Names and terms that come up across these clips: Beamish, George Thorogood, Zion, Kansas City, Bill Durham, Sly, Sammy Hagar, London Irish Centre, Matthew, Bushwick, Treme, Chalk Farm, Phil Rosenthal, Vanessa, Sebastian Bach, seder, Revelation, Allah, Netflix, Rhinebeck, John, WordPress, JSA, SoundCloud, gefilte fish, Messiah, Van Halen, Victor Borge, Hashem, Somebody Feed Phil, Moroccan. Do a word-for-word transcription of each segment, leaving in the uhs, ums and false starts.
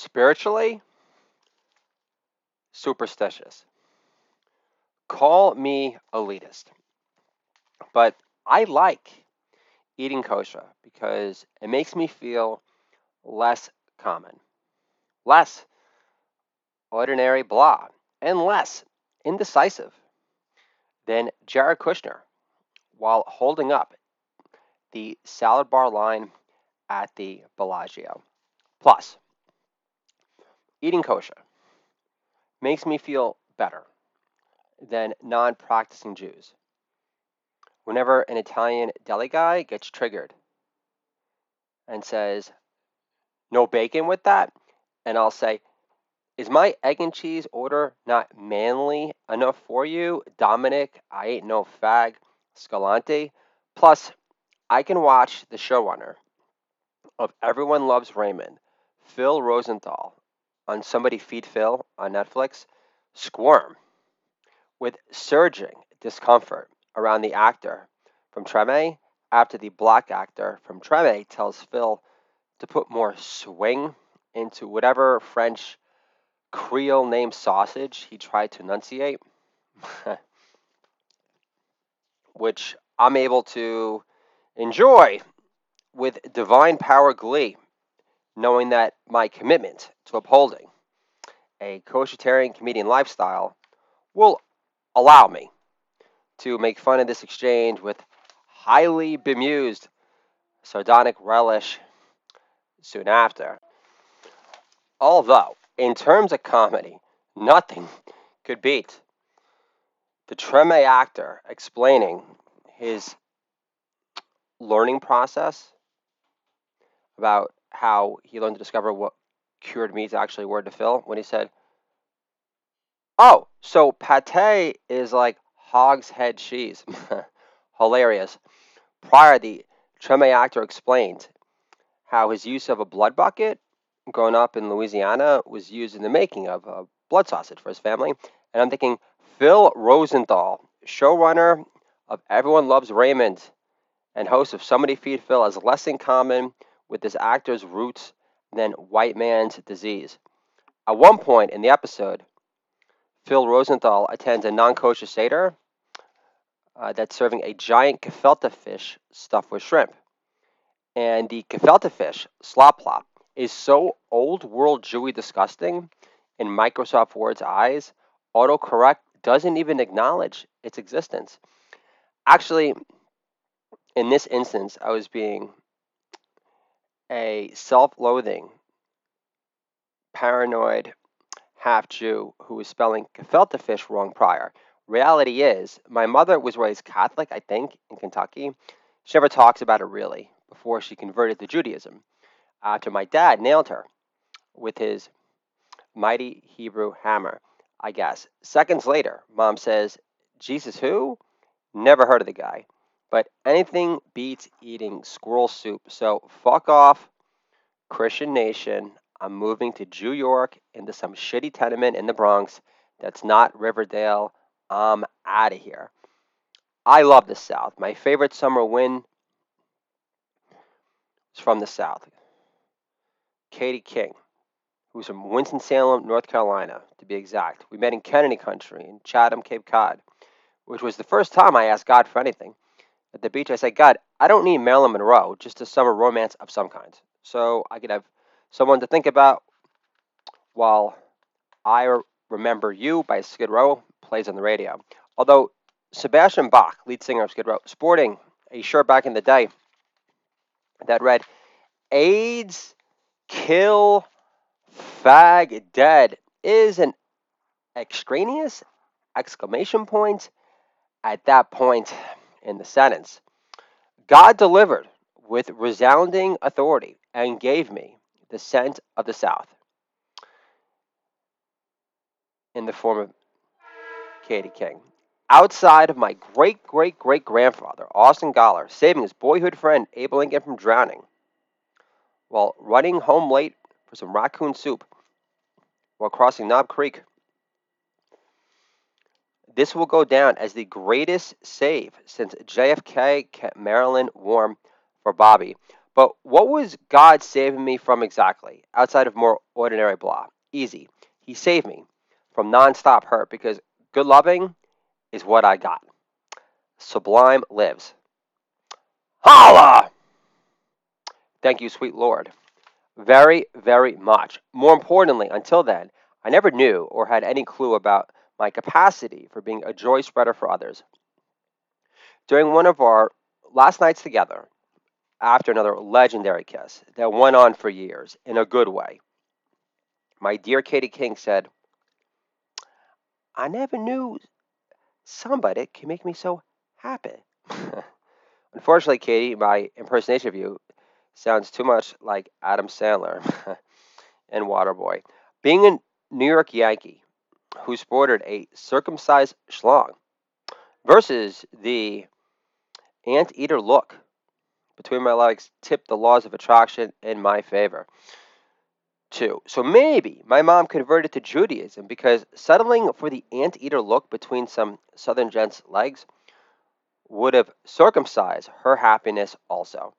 Spiritually, superstitious. Call me elitist, but I like eating kosher because it makes me feel less common, less ordinary blah, and less indecisive than Jared Kushner while holding up the salad bar line at the Bellagio. Plus, eating kosher makes me feel better than non-practicing Jews. Whenever an Italian deli guy gets triggered and says, "No bacon with that," and I'll say, "Is my egg and cheese order not manly enough for you, Dominic? I ain't no fag, Scalante." Plus, I can watch the showrunner of Everyone Loves Raymond, Phil Rosenthal, on Somebody Feed Phil on Netflix, squirm with surging discomfort around the actor from Treme after the black actor from Treme tells Phil to put more swing into whatever French Creole name sausage he tried to enunciate, which I'm able to enjoy with divine power glee, knowing that my commitment to upholding a kosher-tarian comedian lifestyle will allow me to make fun of this exchange with highly bemused sardonic relish soon after. Although, in terms of comedy, nothing could beat the Treme actor explaining his learning process about how he learned to discover what cured meats actually were to Phil when he said, "Oh, so pate is like hogshead cheese." Hilarious. Prior, the Treme actor explained how his use of a blood bucket growing up in Louisiana was used in the making of a blood sausage for his family. And I'm thinking, Phil Rosenthal, showrunner of Everyone Loves Raymond and host of Somebody Feed Phil, has less in common with this actor's roots than white man's disease. At one point in the episode, Phil Rosenthal attends a non-kosher seder uh, that's serving a giant gefilte fish stuffed with shrimp. And the gefilte fish, slop plop, is so old-world Jewy disgusting, in Microsoft Word's eyes, autocorrect doesn't even acknowledge its existence. Actually, in this instance, I was being a self-loathing, paranoid half-Jew who was spelling gefilte fish wrong prior. Reality is, my mother was raised Catholic, I think, in Kentucky. She never talks about it really before she converted to Judaism, after my dad nailed her with his mighty Hebrew hammer, I guess. Seconds later, Mom says, "Jesus who?" Never heard of the guy. But anything beats eating squirrel soup. So fuck off, Christian nation. I'm moving to Jew York into some shitty tenement in the Bronx that's not Riverdale. I'm out of here. I love the South. My favorite summer win is from the South. Katie King, who's from Winston-Salem, North Carolina, to be exact. We met in Kennedy Country in Chatham, Cape Cod, which was the first time I asked God for anything. At the beach, I said, "God, I don't need Marilyn Monroe, just a summer romance of some kind, so I could have someone to think about while I Remember You by Skid Row plays on the radio." Although Sebastian Bach, lead singer of Skid Row, sporting a shirt back in the day that read, "AIDS Kill Fag Dead," is an extraneous exclamation point at that point in the sentence. God delivered with resounding authority and gave me the scent of the South in the form of Katie King. Outside of my great-great-great-grandfather, Austin Goller, saving his boyhood friend Abe Lincoln from drowning while running home late for some raccoon soup while crossing Knob Creek, this will go down as the greatest save since J F K kept Maryland warm for Bobby. But what was God saving me from exactly, outside of more ordinary blah? Easy. He saved me from nonstop hurt because good loving is what I got. Sublime lives. Holla! Thank you, sweet Lord. Very, very much. More importantly, until then, I never knew or had any clue about my capacity for being a joy spreader for others. During one of our last nights together, after another legendary kiss that went on for years, in a good way, my dear Katie King said, "I never knew somebody could make me so happy." Unfortunately, Katie, my impersonation of you sounds too much like Adam Sandler and Waterboy. Being a New York Yankee who sported a circumcised schlong versus the anteater look between my legs tipped the laws of attraction in my favor. Two. So maybe my mom converted to Judaism because settling for the anteater look between some southern gent's legs would have circumcised her happiness also.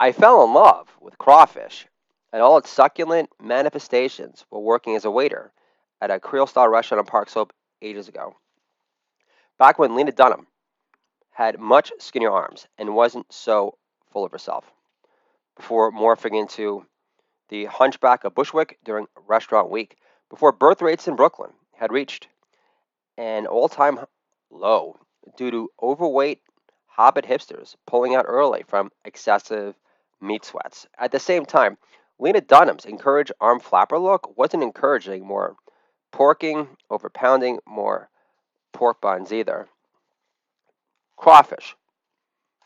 I fell in love with crawfish and all its succulent manifestations while working as a waiter at a Creole-style restaurant on Park Slope ages ago. Back when Lena Dunham had much skinnier arms and wasn't so full of herself, before morphing into the Hunchback of Bushwick during Restaurant Week, before birth rates in Brooklyn had reached an all-time low due to overweight hobbit hipsters pulling out early from excessive meat sweats. At the same time, Lena Dunham's encouraged arm flapper look wasn't encouraging more porking, over pounding, more pork buns either. Crawfish.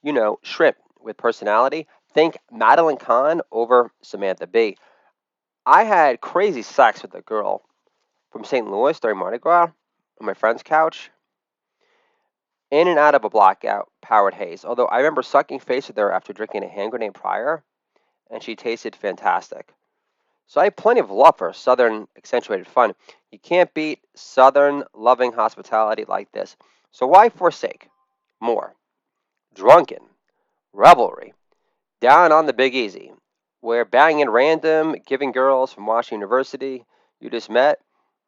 You know, shrimp with personality. Think Madeline Kahn over Samantha Bee. I had crazy sex with a girl from Saint Louis during Mardi Gras on my friend's couch. In and out of a blackout powered haze. Although I remember sucking face with her after drinking a hand grenade prior, and she tasted fantastic. So I had plenty of love for southern accentuated fun. You can't beat southern loving hospitality like this. So why forsake more drunken revelry down on the Big Easy, where banging random giving girls from Washington University you just met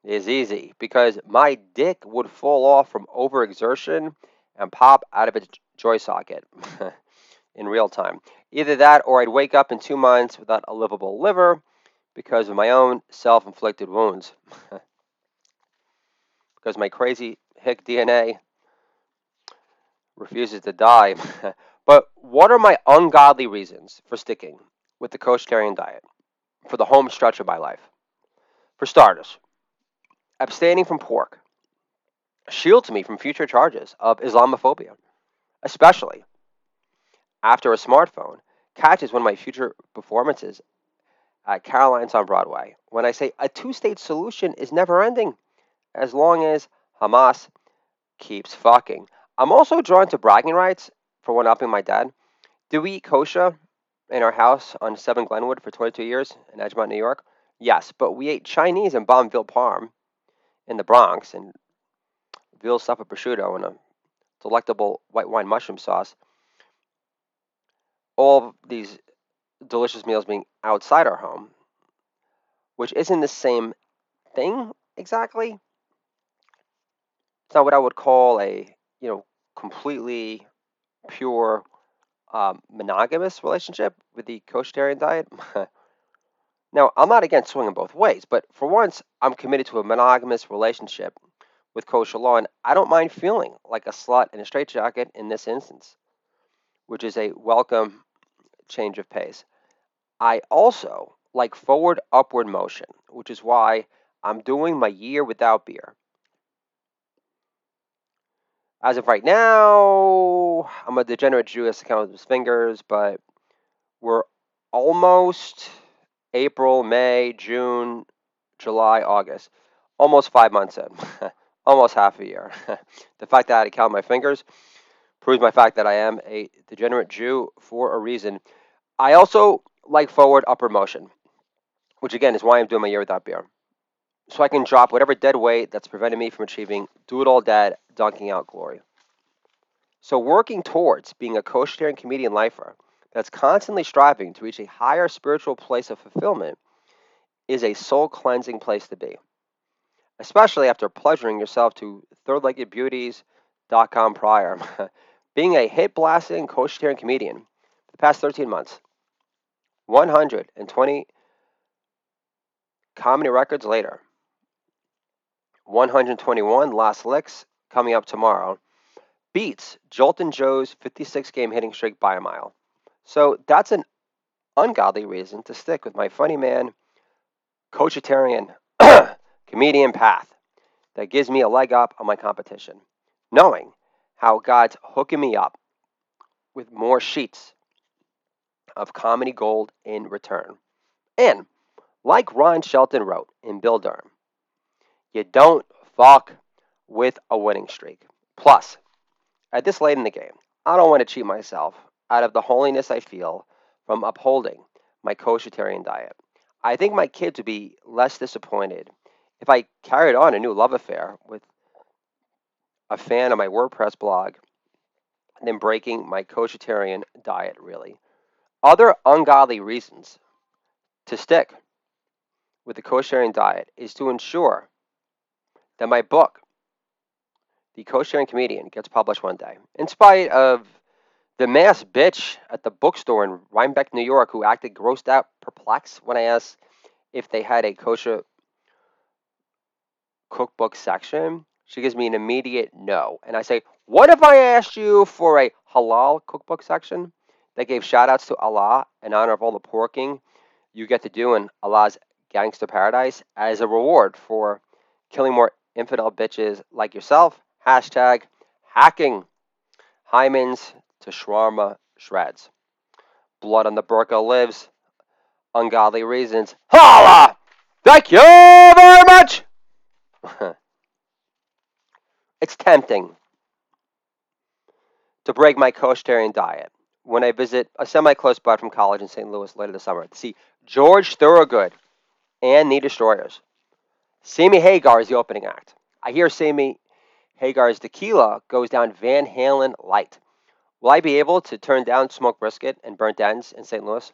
is easy? Because my dick would fall off from overexertion and pop out of its joy socket in real time. Either that or I'd wake up in two months without a livable liver because of my own self-inflicted wounds. Because my crazy hick D N A refuses to die. But what are my ungodly reasons for sticking with the coachitarian diet for the home stretch of my life? For starters, abstaining from pork shields me from future charges of Islamophobia, especially after a smartphone catches one of my future performances at Caroline's on Broadway, when I say a two-state solution is never-ending as long as Hamas keeps fucking. I'm also drawn to bragging rights for one-upping my dad. Do we eat kosher in our house on seven Glenwood for twenty-two years in Edgemont, New York? Yes, but we ate Chinese in Bonneville Parm in the Bronx and veal stuffed with prosciutto and a delectable white wine mushroom sauce. All these delicious meals being outside our home, which isn't the same thing exactly. It's not what I would call a, you know, completely pure um, monogamous relationship with the coachitarian diet. Now, I'm not against swinging both ways, but for once, I'm committed to a monogamous relationship with kosher law, and I don't mind feeling like a slut in a straitjacket in this instance, which is a welcome change of pace. I also like forward upward motion, which is why I'm doing my year without beer. As of right now, I'm a degenerate Jew as the count of his fingers, but we're almost April, May, June, July, August. Almost five months in. Almost half a year. The fact that I had to count my fingers proves my fact that I am a degenerate Jew for a reason. I also like forward upper motion, which again is why I'm doing my year without beer. So I can drop whatever dead weight that's prevented me from achieving do-it-all dad dunking out glory. So working towards being a coachitarian comedian lifer that's constantly striving to reach a higher spiritual place of fulfillment is a soul-cleansing place to be, especially after pleasuring yourself to third legged beauties dot com prior, being a hit-blasting coach-sharing comedian for the past thirteen months. one hundred twenty comedy records later. one hundred twenty-one last licks coming up tomorrow. Beats Joltin' Joe's fifty-six game hitting streak by a mile. So that's an ungodly reason to stick with my funny man, coachitarian comedian path that gives me a leg up on my competition, knowing how God's hooking me up with more sheets of comedy gold in return. And like Ron Shelton wrote in Bill Durham, you don't fuck with a winning streak. Plus, at this late in the game, I don't want to cheat myself out of the holiness I feel from upholding my coachitarian diet. I think my kids would be less disappointed if I carried on a new love affair with a fan on my WordPress blog than breaking my coachitarian diet, really. Other ungodly reasons to stick with the coachitarian diet is to ensure that my book, The Coachitarian Comedian, gets published one day, in spite of the mass bitch at the bookstore in Rhinebeck, New York, who acted grossed out perplexed when I asked if they had a kosher cookbook section. She gives me an immediate no. And I say, what if I asked you for a halal cookbook section that gave shout-outs to Allah in honor of all the porking you get to do in Allah's gangster paradise as a reward for killing more infidel bitches like yourself? Hashtag hacking hymens to shawarma shreds. Blood on the burqa lives. Ungodly reasons. Holla! Thank you very much! It's tempting to break my coachitarian diet when I visit a semi-close bud from college in Saint Louis later this summer to see George Thorogood and The Destroyers. Sammy Hagar is the opening act. I hear Sammy Hagar's tequila goes down Van Halen light. Will I be able to turn down smoked brisket and burnt ends in Saint Louis?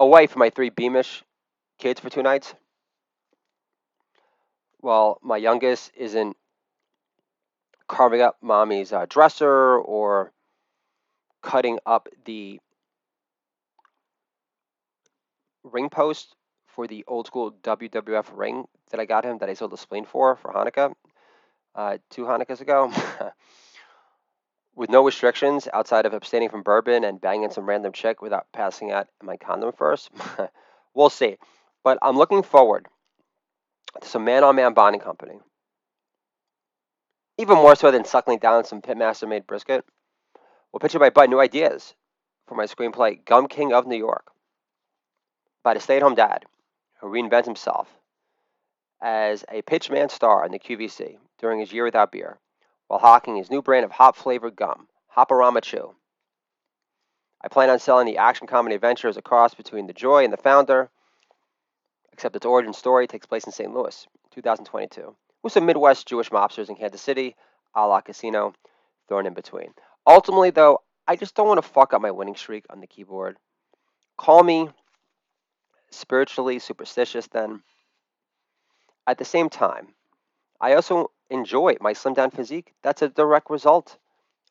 Away from my three Beamish kids for two nights? Well, my youngest isn't carving up mommy's uh, dresser or cutting up the ring post for the old school W W F ring that I got him that I sold the spleen for for Hanukkah uh, two Hanukkahs ago. With no restrictions outside of abstaining from bourbon and banging some random chick without passing out my condom first. We'll see. But I'm looking forward to some man-on-man bonding company. Even more so than suckling down some pitmaster-made brisket. We'll pitch in my butt new ideas for my screenplay, Gum King of New York, about a stay-at-home dad who reinvents himself as a pitchman star in the Q V C during his year without beer, while hawking his new brand of hop-flavored gum, Hop-A-Rama Chew. I plan on selling the action-comedy adventure as a cross between The Joy and The Founder, except its origin story takes place in Saint Louis, two thousand twenty-two, with some Midwest Jewish mobsters in Kansas City, a la Casino, thrown in between. Ultimately, though, I just don't want to fuck up my winning streak on the keyboard. Call me spiritually superstitious, then. At the same time, I also enjoy my slim-down physique. That's a direct result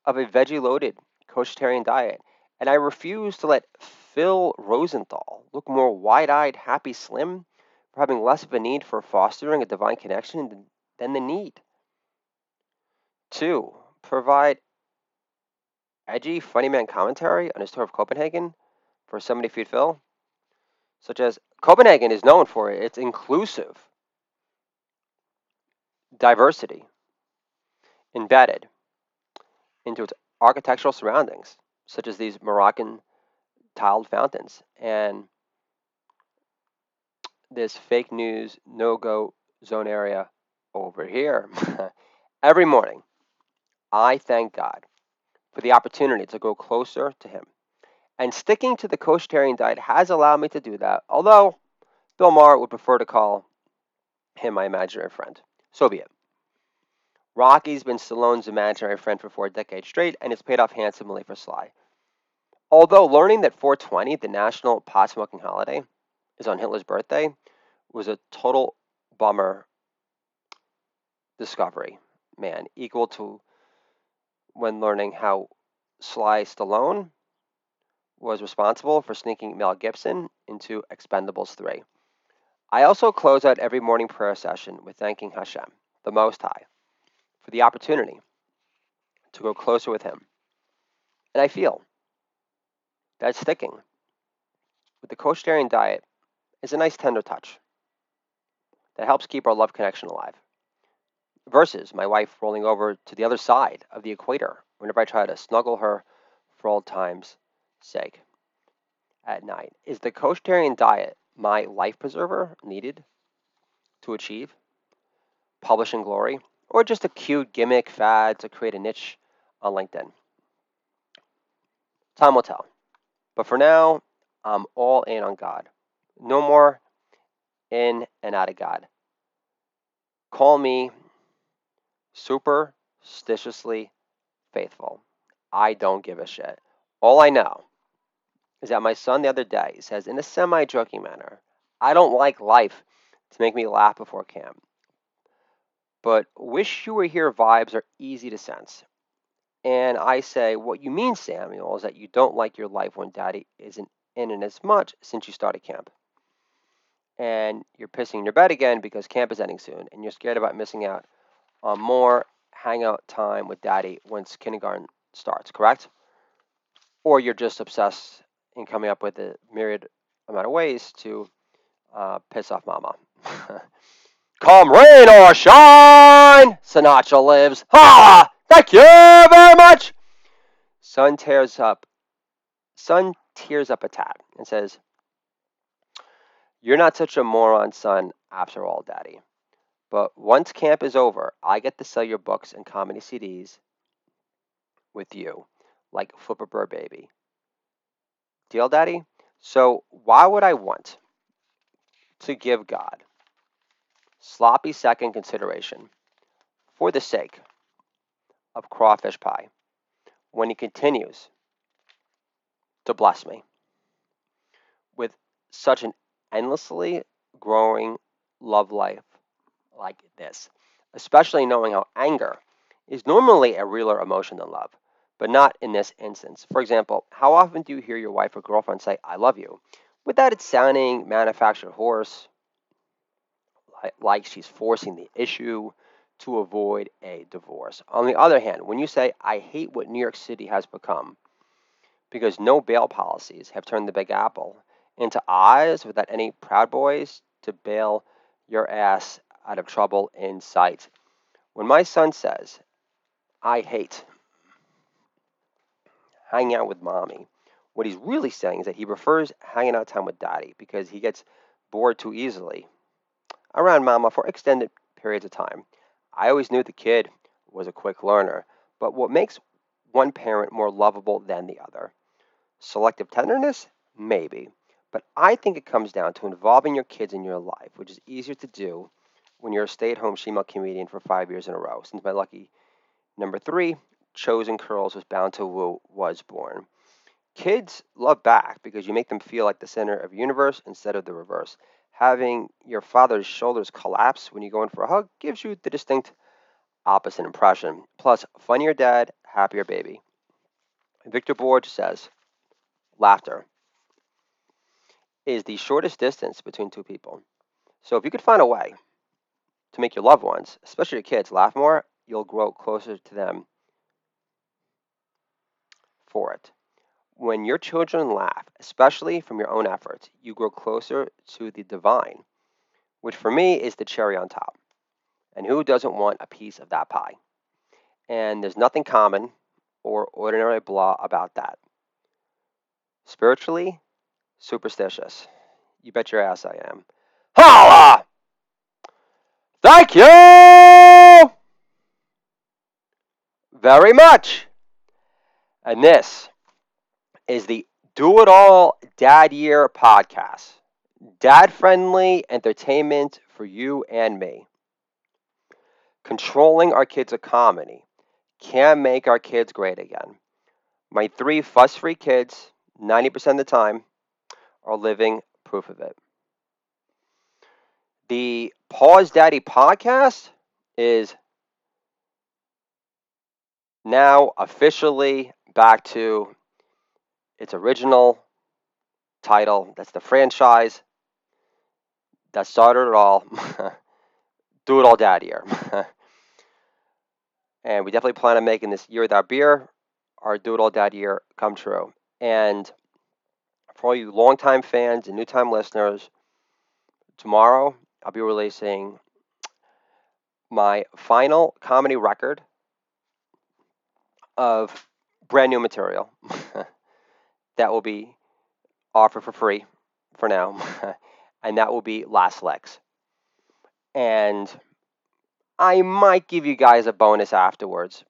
of a veggie-loaded coachitarian diet. And I refuse to let Phil Rosenthal look more wide-eyed, happy, slim, for having less of a need for fostering a divine connection than the need to provide edgy, funny man commentary on his tour of Copenhagen for Somebody Feed Phil, such as Copenhagen is known for it. It's inclusive diversity embedded into its architectural surroundings, such as these Moroccan tiled fountains and this fake news no-go zone area over here. Every morning, I thank God for the opportunity to go closer to Him. And sticking to the coachitarian diet has allowed me to do that, although Bill Maher would prefer to call him my imaginary friend. So be it. Rocky's been Stallone's imaginary friend for four decades straight, and it's paid off handsomely for Sly. Although learning that four twenty, the national pot-smoking holiday, is on Hitler's birthday, was a total bummer discovery, man, equal to when learning how Sly Stallone was responsible for sneaking Mel Gibson into Expendables three. I also close out every morning prayer session with thanking Hashem, the Most High, for the opportunity to go closer with Him. And I feel that sticking with the kosher diet is a nice tender touch that helps keep our love connection alive, versus my wife rolling over to the other side of the equator whenever I try to snuggle her for old time's sake at night. Is the kosher diet my life preserver needed to achieve publishing glory, or just a cute gimmick fad to create a niche on LinkedIn? Time will tell. But for now, I'm all in on God. No more in and out of God. Call me superstitiously faithful. I don't give a shit. All I know is that my son the other day says in a semi-joking manner, I don't like life to make me laugh before camp, but wish you were here vibes are easy to sense. And I say, what you mean, Samuel, is that you don't like your life when daddy isn't in it as much since you started camp. And you're pissing in your bed again because camp is ending soon, and you're scared about missing out on more hangout time with daddy once kindergarten starts, correct? Or you're just obsessed in coming up with a myriad amount of ways to uh, piss off mama. Come rain or shine, Sinatra lives. Ha! Thank you very much. Son tears up. Son tears up a tad and says, "You're not such a moron, son, after all, daddy. But once camp is over, I get to sell your books and comedy C Ds with you, like Flip a Bird Baby. Deal, daddy? So why would I want to give God sloppy second consideration for the sake of crawfish pie when He continues to bless me with such an endlessly growing love life like this, especially knowing how anger is normally a realer emotion than love, but not in this instance? For example, how often do you hear your wife or girlfriend say, I love you, without it sounding manufactured horse, like she's forcing the issue to avoid a divorce? On the other hand, when you say, I hate what New York City has become because no bail policies have turned the Big Apple into Oz without any Proud Boys to bail your ass out of trouble in sight. When my son says, I hate hanging out with mommy, what he's really saying is that he prefers hanging out time with daddy because he gets bored too easily around mama for extended periods of time. I always knew the kid was a quick learner, but what makes one parent more lovable than the other? Selective tenderness? Maybe. But I think it comes down to involving your kids in your life, which is easier to do when you're a stay-at-home female comedian for five years in a row, since my lucky number three, Chosen Curls was bound to woo, was born. Kids love back because you make them feel like the center of the universe instead of the reverse. Having your father's shoulders collapse when you go in for a hug gives you the distinct opposite impression. Plus, funnier dad, happier baby. Victor Borge says, laughter is the shortest distance between two people. So if you could find a way to make your loved ones, especially your kids, laugh more, you'll grow closer to them for it. When your children laugh, especially from your own efforts, you grow closer to the divine, which for me is the cherry on top. And who doesn't want a piece of that pie? And there's nothing common or ordinary blah about that. Spiritually superstitious. You bet your ass I am. Holla! Thank you very much. And this is the Do It All Dad Year podcast. Dad-friendly entertainment for you and me. Controlling our kids' economy can make our kids great again. My three fuss-free kids ninety percent of the time are living proof of it. The Pause Daddy podcast is now officially back to its original title. That's the franchise that started it all. Do it all daddier. And we definitely plan on making this Year Without Beer our Do It All Dad year come true. And for all you longtime fans and new time listeners, tomorrow I'll be releasing my final comedy record of brand new material that will be offered for free for now. And that will be Last Legs. And I might give you guys a bonus afterwards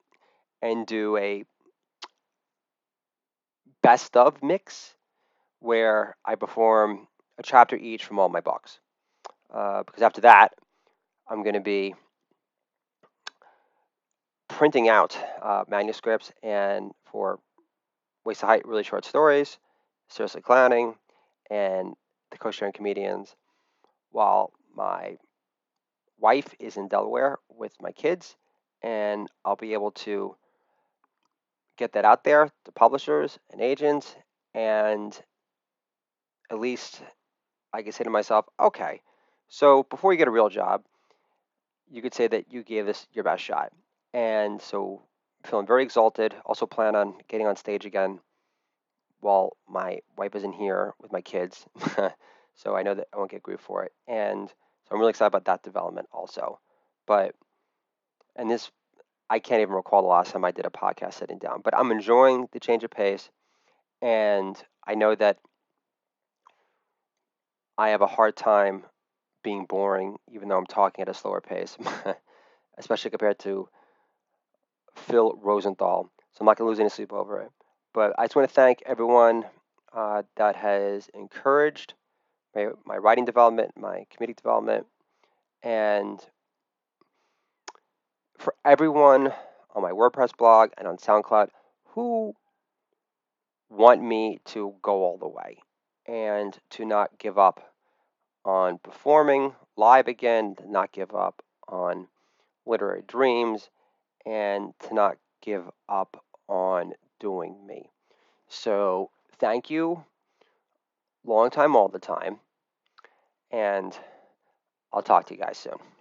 and do a best of mix where I perform a chapter each from all my books. Uh, because after that, I'm going to be printing out uh, manuscripts and for Waist to Height, Really Short Stories, Seriously Clowning, and the Co-Sharing Comedians, while my wife is in Delaware with my kids, and I'll be able to get that out there to publishers and agents, and at least I can say to myself, okay, so before you get a real job, you could say that you gave this your best shot. And so feeling very exalted, also plan on getting on stage again while my wife isn't here with my kids. So I know that I won't get grief for it. And so I'm really excited about that development also. But, and this, I can't even recall the last time I did a podcast sitting down, but I'm enjoying the change of pace. And I know that I have a hard time being boring, even though I'm talking at a slower pace, especially compared to Phil Rosenthal. So I'm not going to lose any sleep over it. But I just want to thank everyone uh, that has encouraged my, my writing development, my comedic development, and for everyone on my WordPress blog and on SoundCloud who want me to go all the way and to not give up on performing live again, to not give up on literary dreams, and to not give up on doing me. So thank you, long time all the time, and I'll talk to you guys soon.